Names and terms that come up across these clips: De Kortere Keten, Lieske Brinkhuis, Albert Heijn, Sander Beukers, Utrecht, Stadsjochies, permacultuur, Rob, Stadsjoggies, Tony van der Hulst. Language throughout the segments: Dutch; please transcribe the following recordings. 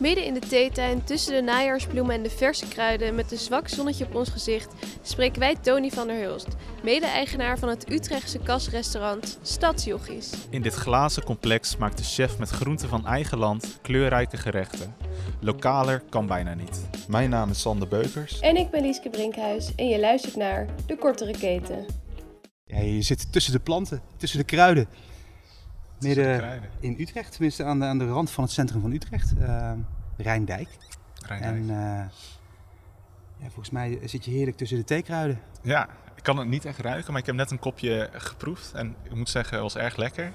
Midden in de theetuin, tussen de najaarsbloemen en de verse kruiden, met een zwak zonnetje op ons gezicht, spreken wij Tony van der Hulst, mede-eigenaar van het Utrechtse kastrestaurant Stadsjochies. In dit glazen complex maakt de chef met groenten van eigen land kleurrijke gerechten. Lokaler kan bijna niet. Mijn naam is Sander Beukers. En ik ben Lieske Brinkhuis en je luistert naar De Kortere Keten. Ja, je zit tussen de planten, tussen de kruiden. Midden in Utrecht, tenminste aan de rand van het centrum van Utrecht, Rijndijk. En volgens mij zit je heerlijk tussen de theekruiden. Ja, ik kan het niet echt ruiken, maar ik heb net een kopje geproefd en ik moet zeggen, het was erg lekker. Ik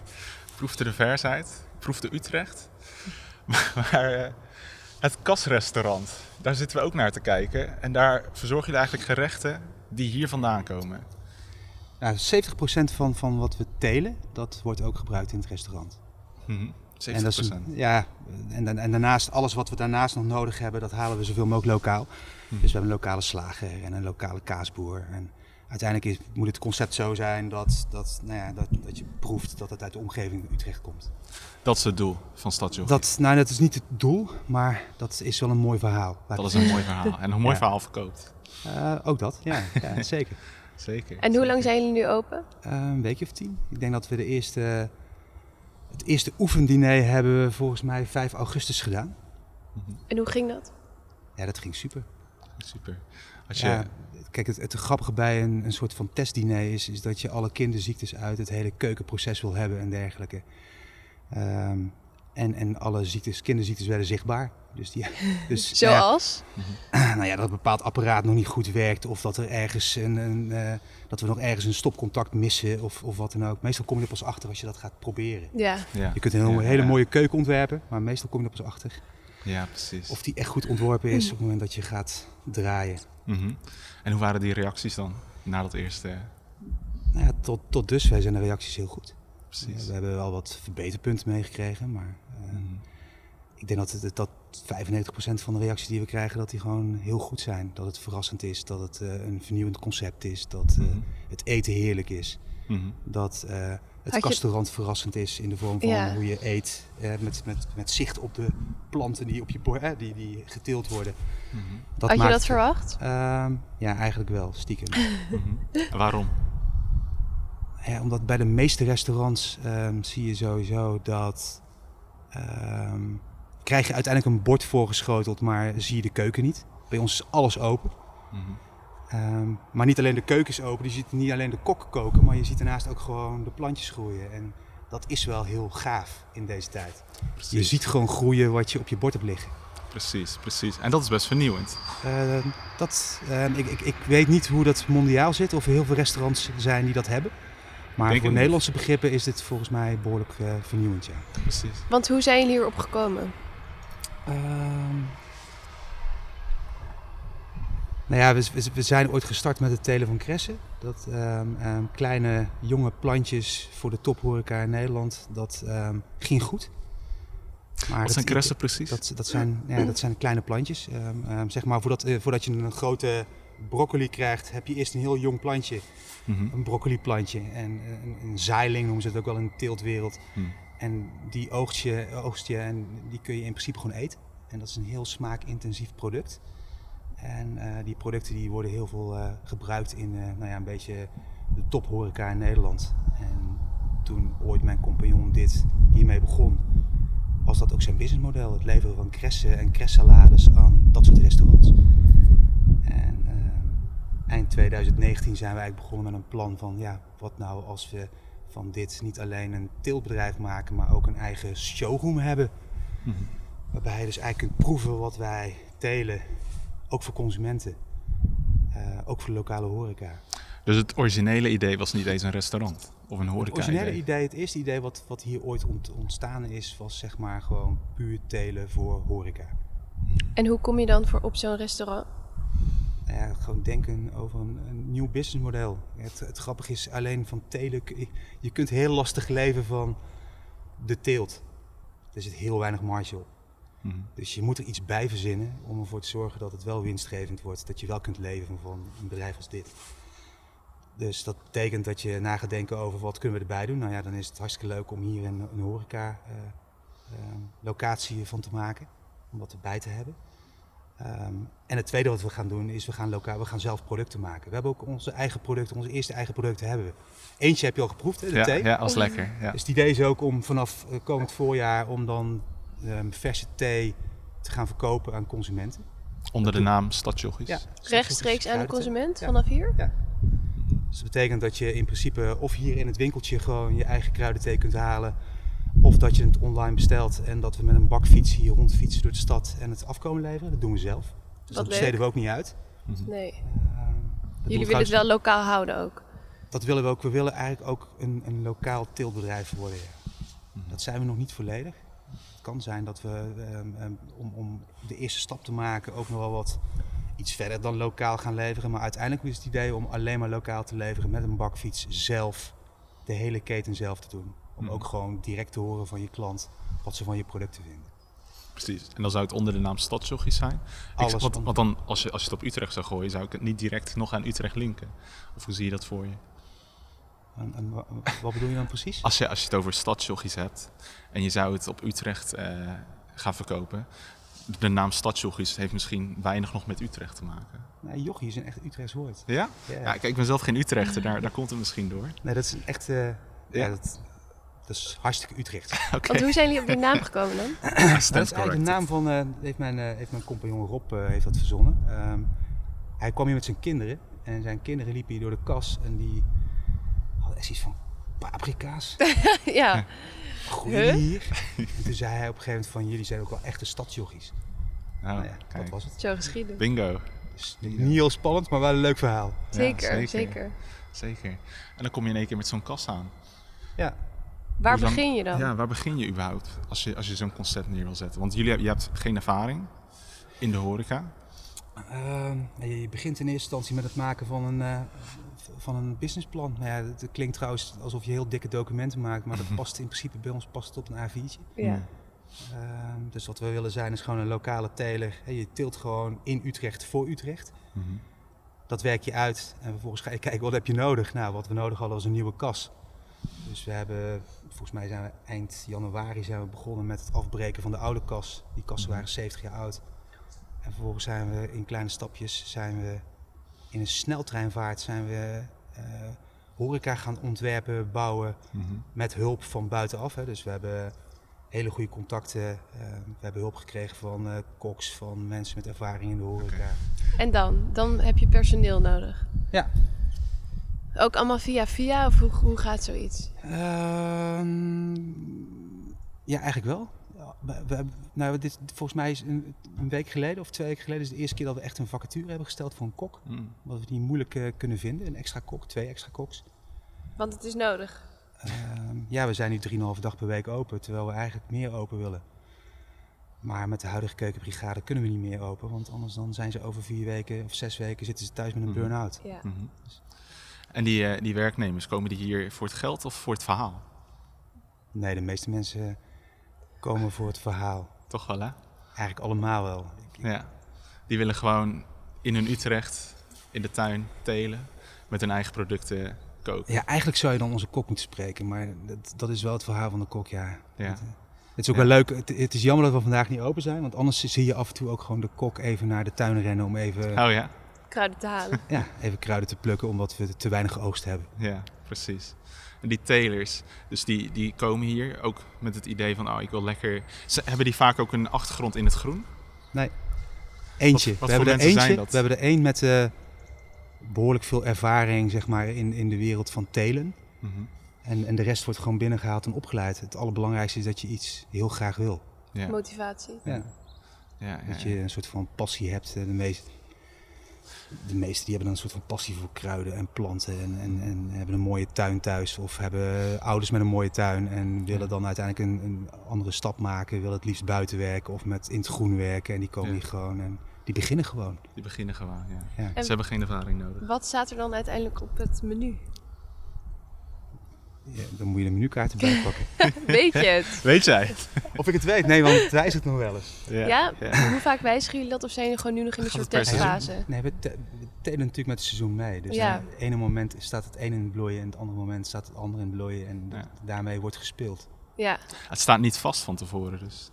proefde de versheid, ik proefde Utrecht, maar het kastrestaurant, daar zitten we ook naar te kijken en daar verzorgen jullie eigenlijk gerechten die hier vandaan komen. Nou, 70% van wat we telen, dat wordt ook gebruikt in het restaurant. 70%? En dat is en daarnaast, alles wat we daarnaast nog nodig hebben, dat halen we zoveel mogelijk lokaal. Dus we hebben een lokale slager en een lokale kaasboer. En uiteindelijk moet het concept zo zijn dat je proeft dat het uit de omgeving van Utrecht komt. Dat is het doel van Stadsjochies? Dat is niet het doel, maar dat is wel een mooi verhaal. Dat is een mooi verhaal. En een mooi verhaal verkoopt. Ook dat, ja zeker. Zeker. En hoe lang zijn jullie nu open? Een weekje of 10. Ik denk dat we het eerste oefendiner hebben we volgens mij 5 augustus gedaan. Mm-hmm. En hoe ging dat? Ja, dat ging super. Kijk, het grappige bij een soort van testdiner is dat je alle kinderziektes uit het hele keukenproces wil hebben en dergelijke. En alle kinderziektes werden zichtbaar. Dus, zoals? Dat een bepaald apparaat nog niet goed werkt. Of dat er ergens dat we nog ergens een stopcontact missen. Of wat dan ook. Meestal kom je er pas achter als je dat gaat proberen. Ja. Ja. Je kunt een hele mooie keuken ontwerpen. Maar meestal kom je er pas achter. Ja, precies. Of die echt goed ontworpen is op het moment dat je gaat draaien. Mm-hmm. En hoe waren die reacties dan na dat eerste? Nou ja, tot dusver zijn de reacties heel goed. Precies. We hebben wel wat verbeterpunten meegekregen. Maar ik denk dat 95% van de reacties die we krijgen, dat die gewoon heel goed zijn. Dat het verrassend is, dat het een vernieuwend concept is, dat het eten heerlijk is. Mm-hmm. Dat het restaurant verrassend is in de vorm van hoe je eet. Met zicht op de planten die op je die geteeld worden. Mm-hmm. Had je dat verwacht? Ja, eigenlijk wel, stiekem. Mm-hmm. Waarom? Ja, omdat bij de meeste restaurants zie je sowieso dat... krijg je uiteindelijk een bord voorgeschoteld, maar zie je de keuken niet. Bij ons is alles open. Mm-hmm. Maar niet alleen de keuken is open, je ziet niet alleen de kok koken, maar je ziet daarnaast ook gewoon de plantjes groeien. En dat is wel heel gaaf in deze tijd. Precies. Je ziet gewoon groeien wat je op je bord hebt liggen. Precies. En dat is best vernieuwend. Ik weet niet hoe dat mondiaal zit, of er heel veel restaurants zijn die dat hebben. Maar voor Nederlandse begrippen is dit volgens mij behoorlijk vernieuwend, ja. Precies. Want hoe zijn jullie hierop gekomen? We zijn ooit gestart met het telen van kressen. Dat kleine, jonge plantjes voor de tophoreca in Nederland, dat ging goed. Maar wat zijn kressen precies? Dat zijn kleine plantjes. Zeg maar, voordat je een grote broccoli krijgt, heb je eerst een heel jong plantje. Mm-hmm. Een broccoliplantje en een zaailing noemen ze het ook wel in de teeltwereld. Mm. En die oogst je en die kun je in principe gewoon eten. En dat is een heel smaakintensief product. En die producten die worden heel veel gebruikt in een beetje de tophoreca in Nederland. En toen ooit mijn compagnon hiermee begon, was dat ook zijn businessmodel. Het leveren van kressen en kressalades aan dat soort restaurants. En eind 2019 zijn we eigenlijk begonnen met een plan van wat nou als we van dit niet alleen een teeltbedrijf maken, maar ook een eigen showroom hebben. Mm-hmm. Waarbij je dus eigenlijk kunt proeven wat wij telen, ook voor consumenten, ook voor de lokale horeca. Dus het originele idee was niet eens een restaurant of een horeca? Het originele idee, het eerste idee wat hier ooit ontstaan is, was zeg maar gewoon puur telen voor horeca. En hoe kom je dan op zo'n restaurant? Ja, gewoon denken over een nieuw businessmodel. Het grappige is alleen van telen, je kunt heel lastig leven van de teelt. Er zit heel weinig marge op. Mm-hmm. Dus je moet er iets bij verzinnen om ervoor te zorgen dat het wel winstgevend wordt. Dat je wel kunt leven van een bedrijf als dit. Dus dat betekent dat je na gaat denken over wat kunnen we erbij doen. Nou ja, dan is het hartstikke leuk om hier een horeca locatie van te maken. om wat erbij te hebben. En het tweede wat we gaan doen is, we gaan zelf producten maken. We hebben ook onze eigen producten, onze eerste eigen producten hebben we. Eentje heb je al geproefd, hè, de thee. Ja, als lekker. Ja. Dus het idee is ook om vanaf komend voorjaar om dan verse thee te gaan verkopen aan consumenten. Onder de naam Stadsjoggies. Ja, rechtstreeks aan de consument vanaf hier? Ja. Dus dat betekent dat je in principe of hier in het winkeltje gewoon je eigen kruidenthee kunt halen. Of dat je het online bestelt en dat we met een bakfiets hier rondfietsen door de stad en het afkomen leveren. Dat doen we zelf. Dus dat besteden we ook niet uit. Nee. Jullie willen het wel lokaal houden ook? Dat willen we ook. We willen eigenlijk ook een lokaal teeltbedrijf worden. Ja. Dat zijn we nog niet volledig. Het kan zijn dat we om de eerste stap te maken ook nog wel wat iets verder dan lokaal gaan leveren. Maar uiteindelijk is het idee om alleen maar lokaal te leveren met een bakfiets zelf. De hele keten zelf te doen. Om ook gewoon direct te horen van je klant wat ze van je producten vinden. Precies. En dan zou het onder de naam Stadsjoggies zijn. Want dan, als je het op Utrecht zou gooien, zou ik het niet direct nog aan Utrecht linken. Of hoe zie je dat voor je? En wat bedoel je dan precies? Als je het over Stadsjoggies hebt en je zou het op Utrecht gaan verkopen. De naam Stadsjoggies heeft misschien weinig nog met Utrecht te maken. Nee, jochie is een echt Utrechts woord. Ja? Yeah. Ja, kijk, ik ben zelf geen Utrechter, daar komt het misschien door. Nee, dat is een echt... Dat is hartstikke Utrecht. Okay. Want hoe zijn jullie op die naam gekomen dan? De naam van heeft mijn compagnon Rob heeft dat verzonnen. Hij kwam hier met zijn kinderen en zijn kinderen liepen hier door de kas en die hadden echt iets van paprika's. Ja. Groeien hier. En toen zei hij op een gegeven moment van jullie zijn ook wel echte stadsjoggies. Kijk. Dat was het. Zo geschieden. Bingo. Dus niet heel spannend, maar wel een leuk verhaal. Zeker. En dan kom je in één keer met zo'n kas aan. Ja. Waar begin je dan? Ja, waar begin je überhaupt als je zo'n concept neer wil zetten? Want je hebt geen ervaring in de horeca. Je begint in eerste instantie met het maken van een businessplan. Nou ja, dat klinkt trouwens alsof je heel dikke documenten maakt, maar dat past in principe bij ons op een A4'tje. Ja. Dus wat we willen zijn is gewoon een lokale teler. Je teelt gewoon in Utrecht voor Utrecht. Mm-hmm. Dat werk je uit en vervolgens ga je kijken wat heb je nodig. Nou, wat we nodig hadden was een nieuwe kas. Dus we hebben, volgens mij zijn we eind januari begonnen met het afbreken van de oude kas. Die kassen waren 70 jaar oud. En vervolgens zijn we in kleine stapjes, in een sneltreinvaart, horeca gaan ontwerpen, bouwen met hulp van buitenaf. Hè. Dus we hebben hele goede contacten. We hebben hulp gekregen van koks, van mensen met ervaring in de horeca. Okay. En dan heb je personeel nodig? Ja. Ook allemaal via of hoe gaat zoiets? Ja, eigenlijk wel. Volgens mij is een week geleden of 2 weken geleden is de eerste keer dat we echt een vacature hebben gesteld voor een kok. Wat we die moeilijk kunnen vinden. Een extra kok, 2 extra koks. Want het is nodig? Ja, we zijn nu 3,5 dag per week open, terwijl we eigenlijk meer open willen. Maar met de huidige keukenbrigade kunnen we niet meer open, want anders dan zijn ze over 4 weken of 6 weken zitten ze thuis met een burn-out. Ja. Mm-hmm. En die werknemers, komen die hier voor het geld of voor het verhaal? Nee, de meeste mensen komen voor het verhaal. Toch wel, hè? Eigenlijk allemaal wel. Ja, die willen gewoon in hun Utrecht, in de tuin, telen, met hun eigen producten koken. Ja, eigenlijk zou je dan onze kok moeten spreken, maar dat is wel het verhaal van de kok, ja. Ja. Het is ook wel leuk. Het is jammer dat we vandaag niet open zijn, want anders zie je af en toe ook gewoon de kok even naar de tuin rennen om even... Oh ja? Kruiden te halen. Ja, even kruiden te plukken omdat we te weinig oogst hebben. Ja, precies. En die telers, dus die komen hier ook met het idee van, ik wil lekker... Hebben die vaak ook een achtergrond in het groen? Nee, eentje. We hebben er één met behoorlijk veel ervaring zeg maar, in de wereld van telen. Mm-hmm. En de rest wordt gewoon binnengehaald en opgeleid. Het allerbelangrijkste is dat je iets heel graag wil. Ja. Motivatie. Ja. Dat je een soort van passie hebt. De meesten hebben dan een soort van passie voor kruiden en planten en hebben een mooie tuin thuis of hebben ouders met een mooie tuin en willen dan uiteindelijk een andere stap maken, willen het liefst buiten werken of in het groen werken en die komen hier gewoon en die beginnen gewoon. Ja. Ze hebben geen ervaring nodig. Wat staat er dan uiteindelijk op het menu? Ja, dan moet je de menukaart erbij pakken. Weet je het? Weet jij het? Of ik het weet? Nee, want het wijzigt nog wel eens. Ja. Hoe vaak wijzigen jullie dat? Of zijn jullie gewoon nu nog in een soort testfase? Nee, we telen natuurlijk met het seizoen mee. Dus het ene moment staat het ene in het bloeien en het andere moment staat het andere in het bloeien. En daarmee wordt gespeeld. Ja. Het staat niet vast van tevoren dus.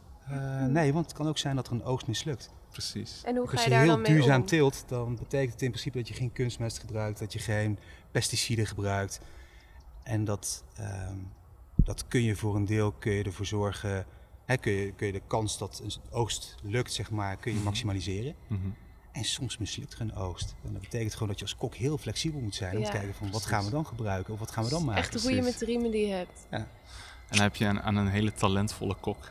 Nee, want het kan ook zijn dat er een oogst mislukt. Precies. En hoe ga je daar dan mee om? Als je heel duurzaam teelt, dan betekent het in principe dat je geen kunstmest gebruikt, dat je geen pesticiden gebruikt. En dat kun je voor een deel ervoor zorgen. Hè, kun je de kans dat een oogst lukt, zeg maar, kun je maximaliseren. Mm-hmm. En soms mislukt er een oogst. En dat betekent gewoon dat je als kok heel flexibel moet zijn. Om te kijken van wat gaan we dan gebruiken of wat gaan we dan maken. Echt hoe je met de riemen die je hebt. Ja. En dan heb je aan een hele talentvolle kok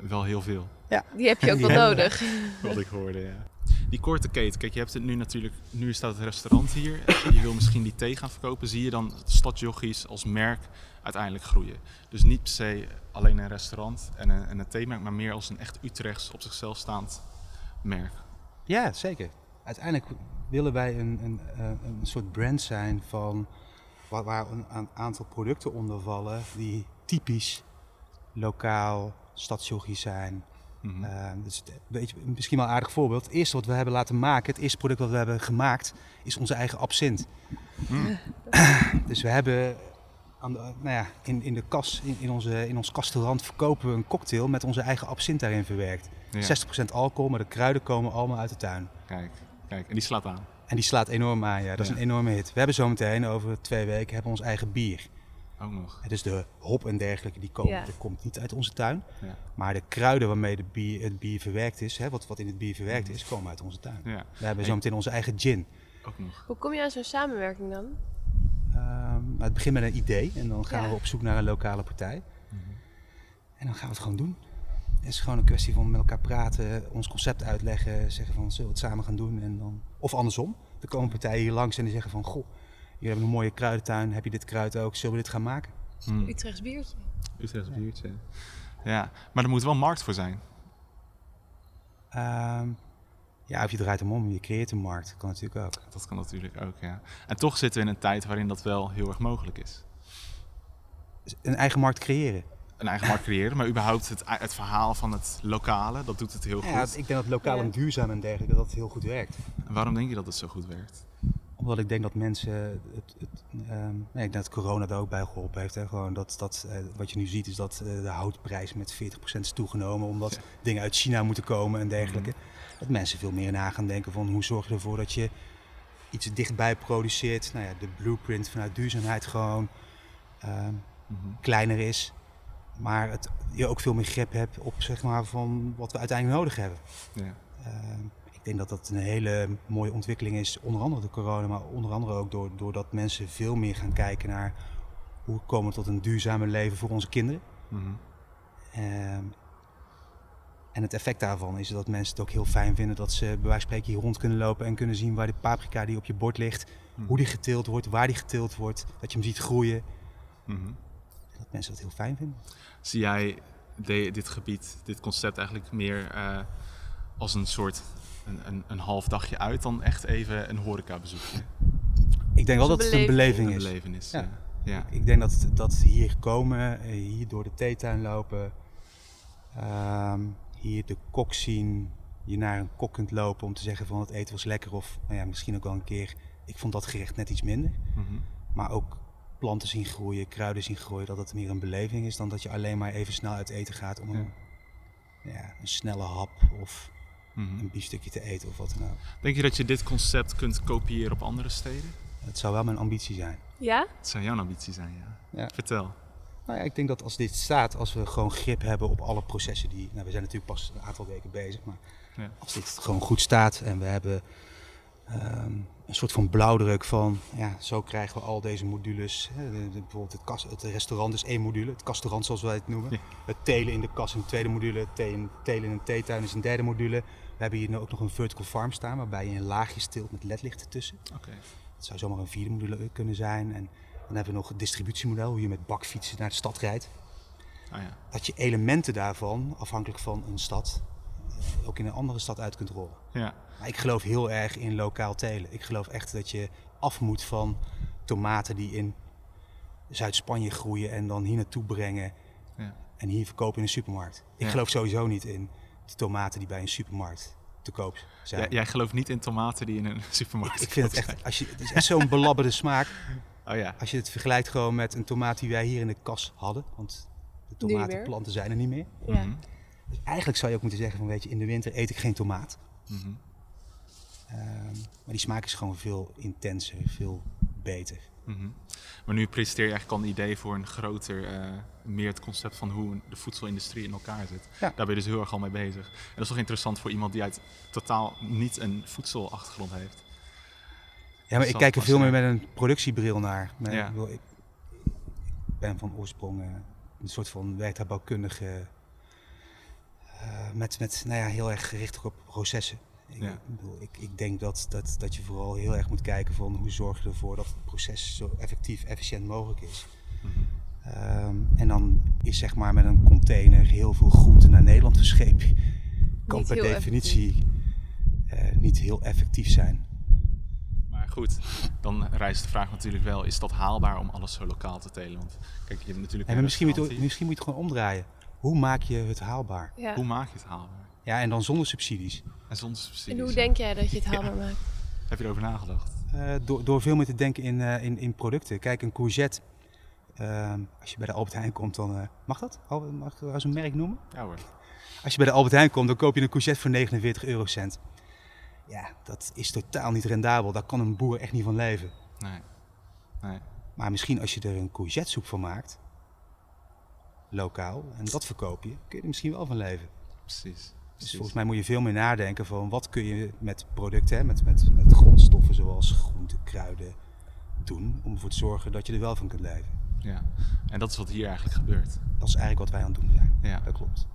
wel heel veel. Ja. Die heb je ook wel nodig. Wat ik hoorde, ja. Die korte keten, kijk, je hebt het nu natuurlijk, nu staat het restaurant hier. Je wil misschien die thee gaan verkopen. Zie je dan Stadsjochies als merk uiteindelijk groeien. Dus niet per se alleen een restaurant en een theemerk, maar meer als een echt Utrechts op zichzelf staand merk. Ja, zeker. Uiteindelijk willen wij een soort brand zijn van waar een aantal producten onder vallen die typisch lokaal stadsjochie zijn. Mm-hmm. Dus misschien wel een aardig voorbeeld. Het eerste wat we hebben laten maken, het eerste product wat we hebben gemaakt, is onze eigen absint. Mm. Dus we hebben in ons kastrand verkopen we een cocktail met onze eigen absint daarin verwerkt. Ja. 60% alcohol, maar de kruiden komen allemaal uit de tuin. Kijk, en die slaat aan. En die slaat enorm aan, ja. Dat is een enorme hit. We hebben zometeen over 2 weken ons eigen bier. Ook nog. Dus de hop en dergelijke, die komt niet uit onze tuin. Ja. Maar de kruiden waarmee het bier verwerkt is, wat in het bier verwerkt is, komen uit onze tuin. Ja. We hebben zometeen onze eigen gin. Ook nog. Hoe kom je aan zo'n samenwerking dan? Het begint met een idee en dan gaan we op zoek naar een lokale partij. Mm-hmm. En dan gaan we het gewoon doen. Het is gewoon een kwestie van met elkaar praten, ons concept uitleggen, zeggen van zullen we het samen gaan doen. En dan, of andersom, er komen partijen hier langs en die zeggen van goh, jullie hebben een mooie kruidentuin, heb je dit kruid ook, zullen we dit gaan maken? Mm. Utrechts biertje. Ja, maar er moet wel markt voor zijn. Of je draait hem om, je creëert een markt, kan natuurlijk ook. Dat kan natuurlijk ook, ja. En toch zitten we in een tijd waarin dat wel heel erg mogelijk is. Een eigen markt creëren. Maar überhaupt het verhaal van het lokale, dat doet het heel goed. Ja, ik denk dat lokaal en duurzaam en dergelijke, dat het heel goed werkt. En waarom denk je dat het zo goed werkt? Omdat ik denk dat mensen, ik denk dat corona daar ook bij geholpen heeft. Hè. Gewoon wat je nu ziet is dat de houtprijs met 40% is toegenomen, omdat dingen uit China moeten komen en dergelijke. Mm-hmm. Dat mensen veel meer na gaan denken van hoe zorg je ervoor dat je iets dichtbij produceert. Nou ja, de blueprint vanuit duurzaamheid gewoon kleiner is. Maar je ook veel meer grip hebt op zeg maar, van wat we uiteindelijk nodig hebben. Ja. Ik denk dat dat een hele mooie ontwikkeling is, onder andere door corona, maar onder andere ook doordat mensen veel meer gaan kijken naar hoe komen we tot een duurzame leven voor onze kinderen. Mm-hmm. En het effect daarvan is dat mensen het ook heel fijn vinden dat ze bij wijze van spreken hier rond kunnen lopen en kunnen zien waar de paprika die op je bord ligt, hoe die geteeld wordt, waar die geteeld wordt, dat je hem ziet groeien. Mm-hmm. Dat mensen dat heel fijn vinden. Zie jij dit gebied, dit concept eigenlijk meer als een soort een half dagje uit dan echt even een horecabezoekje? Ik denk wel dat het een beleving is. Ja. Ja. Ik denk dat hier komen, hier door de theetuin lopen, hier de kok zien, je naar een kok kunt lopen om te zeggen van het eten was lekker of nou ja, misschien ook wel een keer, ik vond dat gerecht net iets minder. Mm-hmm. Maar ook planten zien groeien, kruiden zien groeien, dat het meer een beleving is dan dat je alleen maar even snel uit eten gaat om een snelle hap of een biefstukje te eten of wat dan ook. Denk je dat je dit concept kunt kopiëren op andere steden? Het zou wel mijn ambitie zijn. Ja? Het zou jouw ambitie zijn, ja. Vertel. Nou ja, ik denk dat als dit staat, als we gewoon grip hebben op alle processen die... Nou, we zijn natuurlijk pas een aantal weken bezig, maar als dit gewoon goed staat en we hebben... een soort van blauwdruk van, zo krijgen we al deze modules. Bijvoorbeeld het restaurant is 1 module, het kastrand zoals wij het noemen. Ja. Het telen in de kas is een 2e module, het telen in een theetuin is een 3e module. We hebben hier nu ook nog een vertical farm staan, waarbij je in laagjes teelt met ledlichten ertussen. Okay. Dat zou zomaar een 4e module kunnen zijn. En dan hebben we nog het distributiemodel, hoe je met bakfietsen naar de stad rijdt. Ah, ja. Dat je elementen daarvan, afhankelijk van een stad, ook in een andere stad uit kunt rollen. Ja. Maar ik geloof heel erg in lokaal telen. Ik geloof echt dat je af moet van tomaten die in Zuid-Spanje groeien en dan hier naartoe brengen en hier verkopen in een supermarkt. Ik geloof sowieso niet in de tomaten die bij een supermarkt te koop zijn. Jij gelooft niet in tomaten die in een supermarkt ik vind het echt, het is echt zo'n belabberde smaak. Oh, ja. Als je het vergelijkt gewoon met een tomaat die wij hier in de kas hadden, want de tomatenplanten zijn er niet meer. Ja. Mm-hmm. Dus eigenlijk zou je ook moeten zeggen van, weet je, in de winter eet ik geen tomaat. Mm-hmm. Maar die smaak is gewoon veel intenser, veel beter. Mm-hmm. Maar nu presenteer je eigenlijk al een idee voor een groter, meer het concept van hoe de voedselindustrie in elkaar zit. Ja. Daar ben je dus heel erg al mee bezig. En dat is toch interessant voor iemand die uit totaal niet een voedselachtergrond heeft. Ja, maar ik kijk er veel meer met een productiebril naar. Ja. Ik ben van oorsprong een soort van werktuigbouwkundige, heel erg gericht op processen. Ja. Ik denk dat je vooral heel erg moet kijken van hoe zorg je ervoor dat het proces zo effectief, efficiënt mogelijk is. Mm-hmm. En dan is zeg maar met een container heel veel groente naar Nederland verscheept. Kan per definitie niet heel effectief zijn. Maar goed, dan rijst de vraag natuurlijk wel, is dat haalbaar om alles zo lokaal te telen? Want kijk, je hebt natuurlijk misschien moet je het gewoon omdraaien. Hoe maak je het haalbaar? Ja. Hoe maak je het haalbaar? Ja, en dan zonder subsidies. En hoe denk jij dat je het haalbaar maakt? Heb je erover nagedacht? Door veel meer te denken in producten. Kijk, een courgette. Als je bij de Albert Heijn komt, dan... mag dat? Mag ik dat als een merk noemen? Ja hoor. Als je bij de Albert Heijn komt, dan koop je een courgette voor 49 eurocent. Ja, dat is totaal niet rendabel. Daar kan een boer echt niet van leven. Nee. Maar misschien als je er een courgettesoep van maakt, lokaal, en dat verkoop je, kun je er misschien wel van leven. Precies. Dus volgens mij moet je veel meer nadenken van wat kun je met producten, met grondstoffen zoals groenten, kruiden doen om ervoor te zorgen dat je er wel van kunt leven. Ja, en dat is wat hier eigenlijk gebeurt. Dat is eigenlijk wat wij aan het doen zijn. Ja. Dat klopt.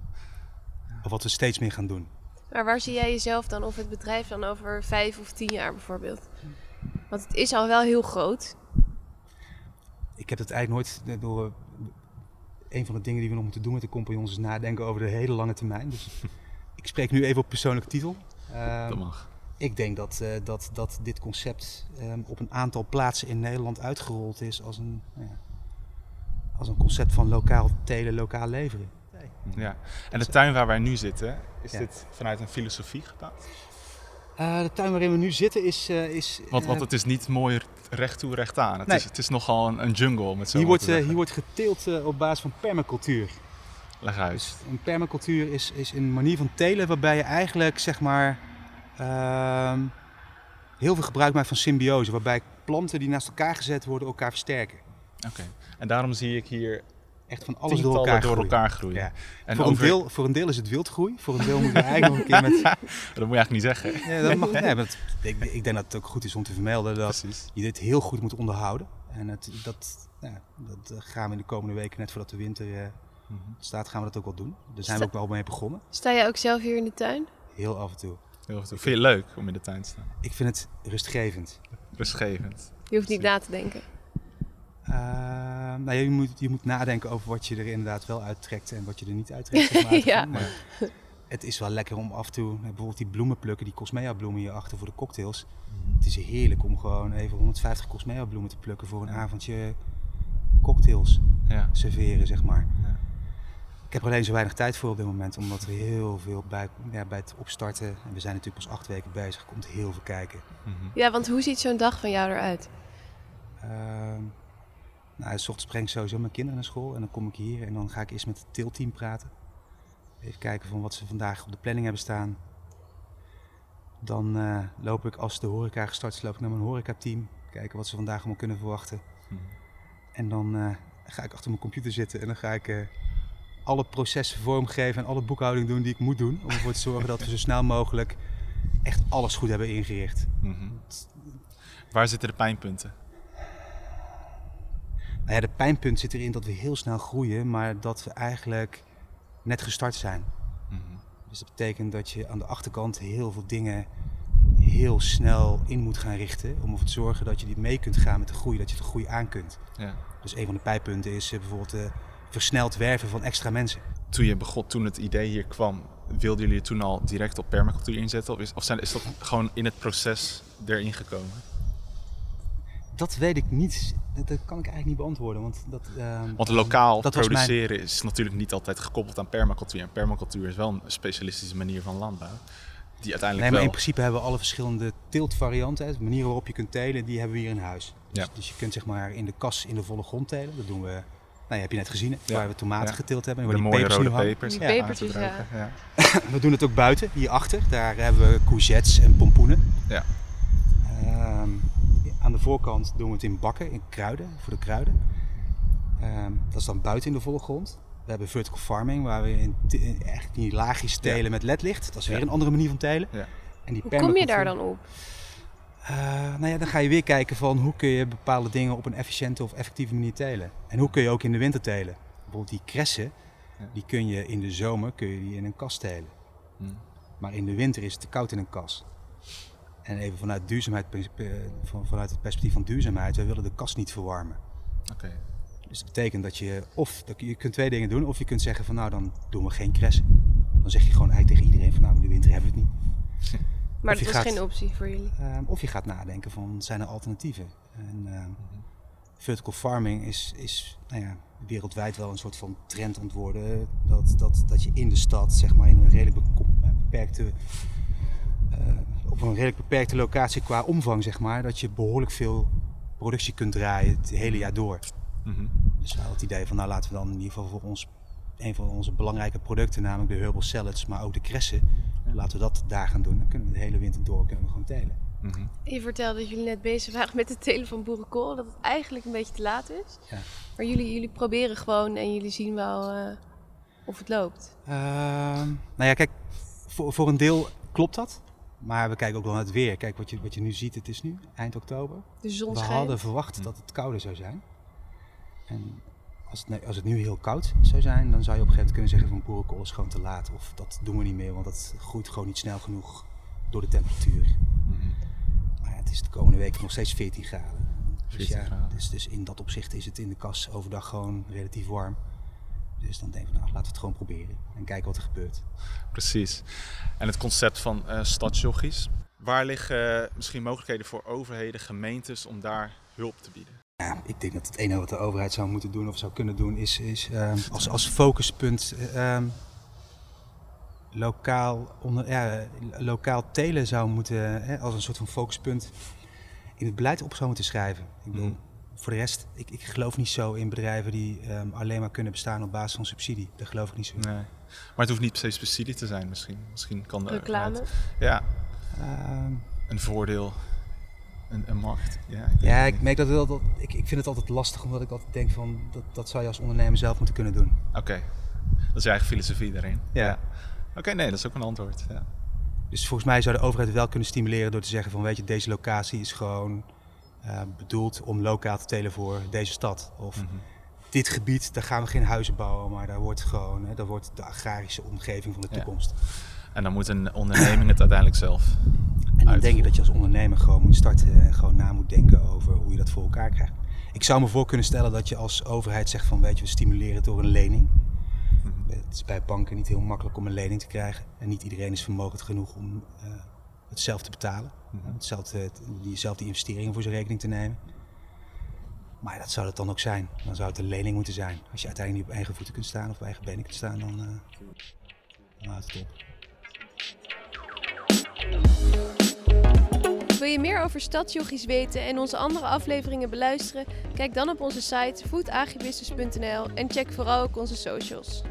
Of wat we steeds meer gaan doen. Maar waar zie jij jezelf dan of het bedrijf dan over 5 of 10 jaar bijvoorbeeld? Want het is al wel heel groot. Ik heb het eigenlijk nooit... Een van de dingen die we nog moeten doen met de compagnons is nadenken over de hele lange termijn. Dus... Ik spreek nu even op persoonlijke titel. Dat mag. Ik denk dat dit concept op een aantal plaatsen in Nederland uitgerold is als een concept van lokaal telen, lokaal leveren. Ja. En de tuin waar wij nu zitten, is dit vanuit een filosofie gebouwd? De tuin waarin we nu zitten is want het is niet mooi recht toe, recht aan. Het is nogal een jungle met zo'n... Hier wordt geteeld op basis van permacultuur. Dus een permacultuur is een manier van telen waarbij je eigenlijk zeg maar heel veel gebruik maakt van symbiose. Waarbij planten die naast elkaar gezet worden elkaar versterken. Oké. En daarom zie ik hier echt van alles door elkaar groeien. Ja. En voor een deel is het wildgroei. Voor een deel moet je eigenlijk nog een keer met... Dat moet je eigenlijk niet zeggen. Ja, dat mag niet. Nee, maar ik denk dat het ook goed is om te vermelden dat je dit heel goed moet onderhouden. En dat gaan we in de komende weken net voordat de winter... staat gaan we dat ook wel doen. Daar zijn we ook wel mee begonnen. Sta jij ook zelf hier in de tuin? Heel af en toe. Vind je het leuk om in de tuin te staan? Ik vind het rustgevend. Je hoeft niet na te denken. Je moet nadenken over wat je er inderdaad wel uittrekt en wat je er niet uittrekt. Ja. Maar het is wel lekker om af en toe, bijvoorbeeld die bloemen plukken, die Cosmea bloemen hierachter voor de cocktails. Mm-hmm. Het is heerlijk om gewoon even 150 Cosmea bloemen te plukken voor een avondje cocktails serveren, zeg maar. Ja. Ik heb er alleen zo weinig tijd voor op dit moment, omdat er heel veel bij het opstarten, en we zijn natuurlijk pas 8 weken bezig, komt heel veel kijken. Mm-hmm. Ja, want hoe ziet zo'n dag van jou eruit? 'S Ochtends breng ik sowieso mijn kinderen naar school en dan kom ik hier en dan ga ik eerst met het teelteam praten. Even kijken van wat ze vandaag op de planning hebben staan. Dan loop ik, als de horeca gestart is, naar mijn horecateam. Kijken wat ze vandaag allemaal kunnen verwachten. Mm-hmm. En dan ga ik achter mijn computer zitten en dan ga ik... alle processen vormgeven en alle boekhouding doen die ik moet doen om ervoor te zorgen dat we zo snel mogelijk echt alles goed hebben ingericht. Mm-hmm. Waar zitten de pijnpunten? De pijnpunt zit erin dat we heel snel groeien, maar dat we eigenlijk net gestart zijn. Mm-hmm. Dus dat betekent dat je aan de achterkant heel veel dingen heel snel in moet gaan richten om ervoor te zorgen dat je die mee kunt gaan met de groei, dat je de groei aan kunt. Ja. Dus een van de pijnpunten is bijvoorbeeld versneld werven van extra mensen. Toen het idee hier kwam, wilden jullie het toen al direct op permacultuur inzetten? Of is dat gewoon in het proces erin gekomen? Dat weet ik niet. Dat kan ik eigenlijk niet beantwoorden. Want lokaal produceren is natuurlijk niet altijd gekoppeld aan permacultuur. En permacultuur is wel een specialistische manier van landbouw. Die uiteindelijk in principe hebben we alle verschillende teeltvarianten. De manieren waarop je kunt telen, die hebben we hier in huis. Dus je kunt zeg maar in de kas in de volle grond telen. Dat doen we Nou, heb je net gezien, waar we tomaten getild hebben. De die mooie pepers, rode pepers. Die pepertjes, We doen het ook buiten, hierachter. Daar hebben we courgettes en pompoenen. Ja. Aan de voorkant doen we het in bakken, in kruiden, voor de kruiden. Dat is dan buiten in de volle grond. We hebben vertical farming, waar we echt die laagjes telen met ledlicht. Dat is weer een andere manier van telen. Ja. En die hoe kom je daar dan op? Dan ga je weer kijken van hoe kun je bepaalde dingen op een efficiënte of effectieve manier telen. En hoe kun je ook in de winter telen. Bijvoorbeeld die kressen, die kun je in de zomer die in een kas telen. Hmm. Maar in de winter is het te koud in een kas. En even vanuit duurzaamheid, vanuit het perspectief van duurzaamheid, wij willen de kas niet verwarmen. Okay. Dus dat betekent dat je kunt twee dingen doen. Of je kunt zeggen van dan doen we geen kressen. Dan zeg je gewoon eigenlijk tegen iedereen van in de winter hebben we het niet. Maar dat was geen optie voor jullie? Of je gaat nadenken van, zijn er alternatieven? En vertical farming is wereldwijd wel een soort van trend aan het worden. Dat je in de stad, zeg maar, in een redelijk beperkte, op een redelijk beperkte locatie qua omvang, zeg maar, dat je behoorlijk veel productie kunt draaien het hele jaar door. Mm-hmm. Dus we hadden het idee van, laten we dan in ieder geval voor ons, een van onze belangrijke producten, namelijk de herbal salads, maar ook de kressen, laten we dat daar gaan doen. Dan kunnen we de hele winter door, kunnen we gewoon telen. Mm-hmm. Je vertelde dat jullie net bezig waren met het telen van boerenkool, dat het eigenlijk een beetje te laat is. Ja. Maar jullie proberen gewoon en jullie zien wel of het loopt. Kijk, voor een deel klopt dat. Maar we kijken ook wel naar het weer. Kijk, wat je nu ziet, het is nu eind oktober. De zon schijnt. We hadden verwacht dat het kouder zou zijn. En als het nu heel koud zou zijn, dan zou je op een gegeven moment kunnen zeggen van boerenkool is gewoon te laat. Of dat doen we niet meer, want dat groeit gewoon niet snel genoeg door de temperatuur. Mm-hmm. Maar het is de komende week nog steeds 14 graden. Dus in dat opzicht is het in de kas overdag gewoon relatief warm. Dus dan denk ik, laten we het gewoon proberen en kijken wat er gebeurt. Precies. En het concept van stadsjoggies. Waar liggen misschien mogelijkheden voor overheden, gemeentes om daar hulp te bieden? Ja, ik denk dat het enige wat de overheid zou moeten doen of zou kunnen doen is als focuspunt lokaal telen zou moeten, als een soort van focuspunt in het beleid op zou moeten schrijven. Ik bedoel, voor de rest, ik geloof niet zo in bedrijven die alleen maar kunnen bestaan op basis van subsidie. Daar geloof ik niet zo in. Nee. Maar het hoeft niet per se subsidie te zijn misschien. Misschien kan de reclame. Een voordeel. Een markt. Ik merk dat ik vind het altijd lastig, omdat ik altijd denk van dat zou je als ondernemer zelf moeten kunnen doen. Oké. Dat is je eigen filosofie daarin. Ja. Oké, nee, dat is ook een antwoord. Ja. Dus volgens mij zou de overheid wel kunnen stimuleren door te zeggen van weet je, deze locatie is gewoon bedoeld om lokaal te telen voor deze stad. Of dit gebied, daar gaan we geen huizen bouwen, maar daar wordt gewoon de agrarische omgeving van de toekomst. Ja. En dan moet een onderneming het uiteindelijk zelf. En dan denk je dat je als ondernemer gewoon moet starten en gewoon na moet denken over hoe je dat voor elkaar krijgt. Ik zou me voor kunnen stellen dat je als overheid zegt van weet je, we stimuleren het door een lening. Het is bij banken niet heel makkelijk om een lening te krijgen. En niet iedereen is vermogend genoeg om het zelf te betalen. Zelf die investeringen voor zijn rekening te nemen. Maar dat zou het dan ook zijn. Dan zou het een lening moeten zijn. Als je uiteindelijk niet op eigen voeten kunt staan of op eigen benen kunt staan, dan houdt het op. Wil je meer over stadsjoggies weten en onze andere afleveringen beluisteren? Kijk dan op onze site foodagribusiness.nl en check vooral ook onze socials.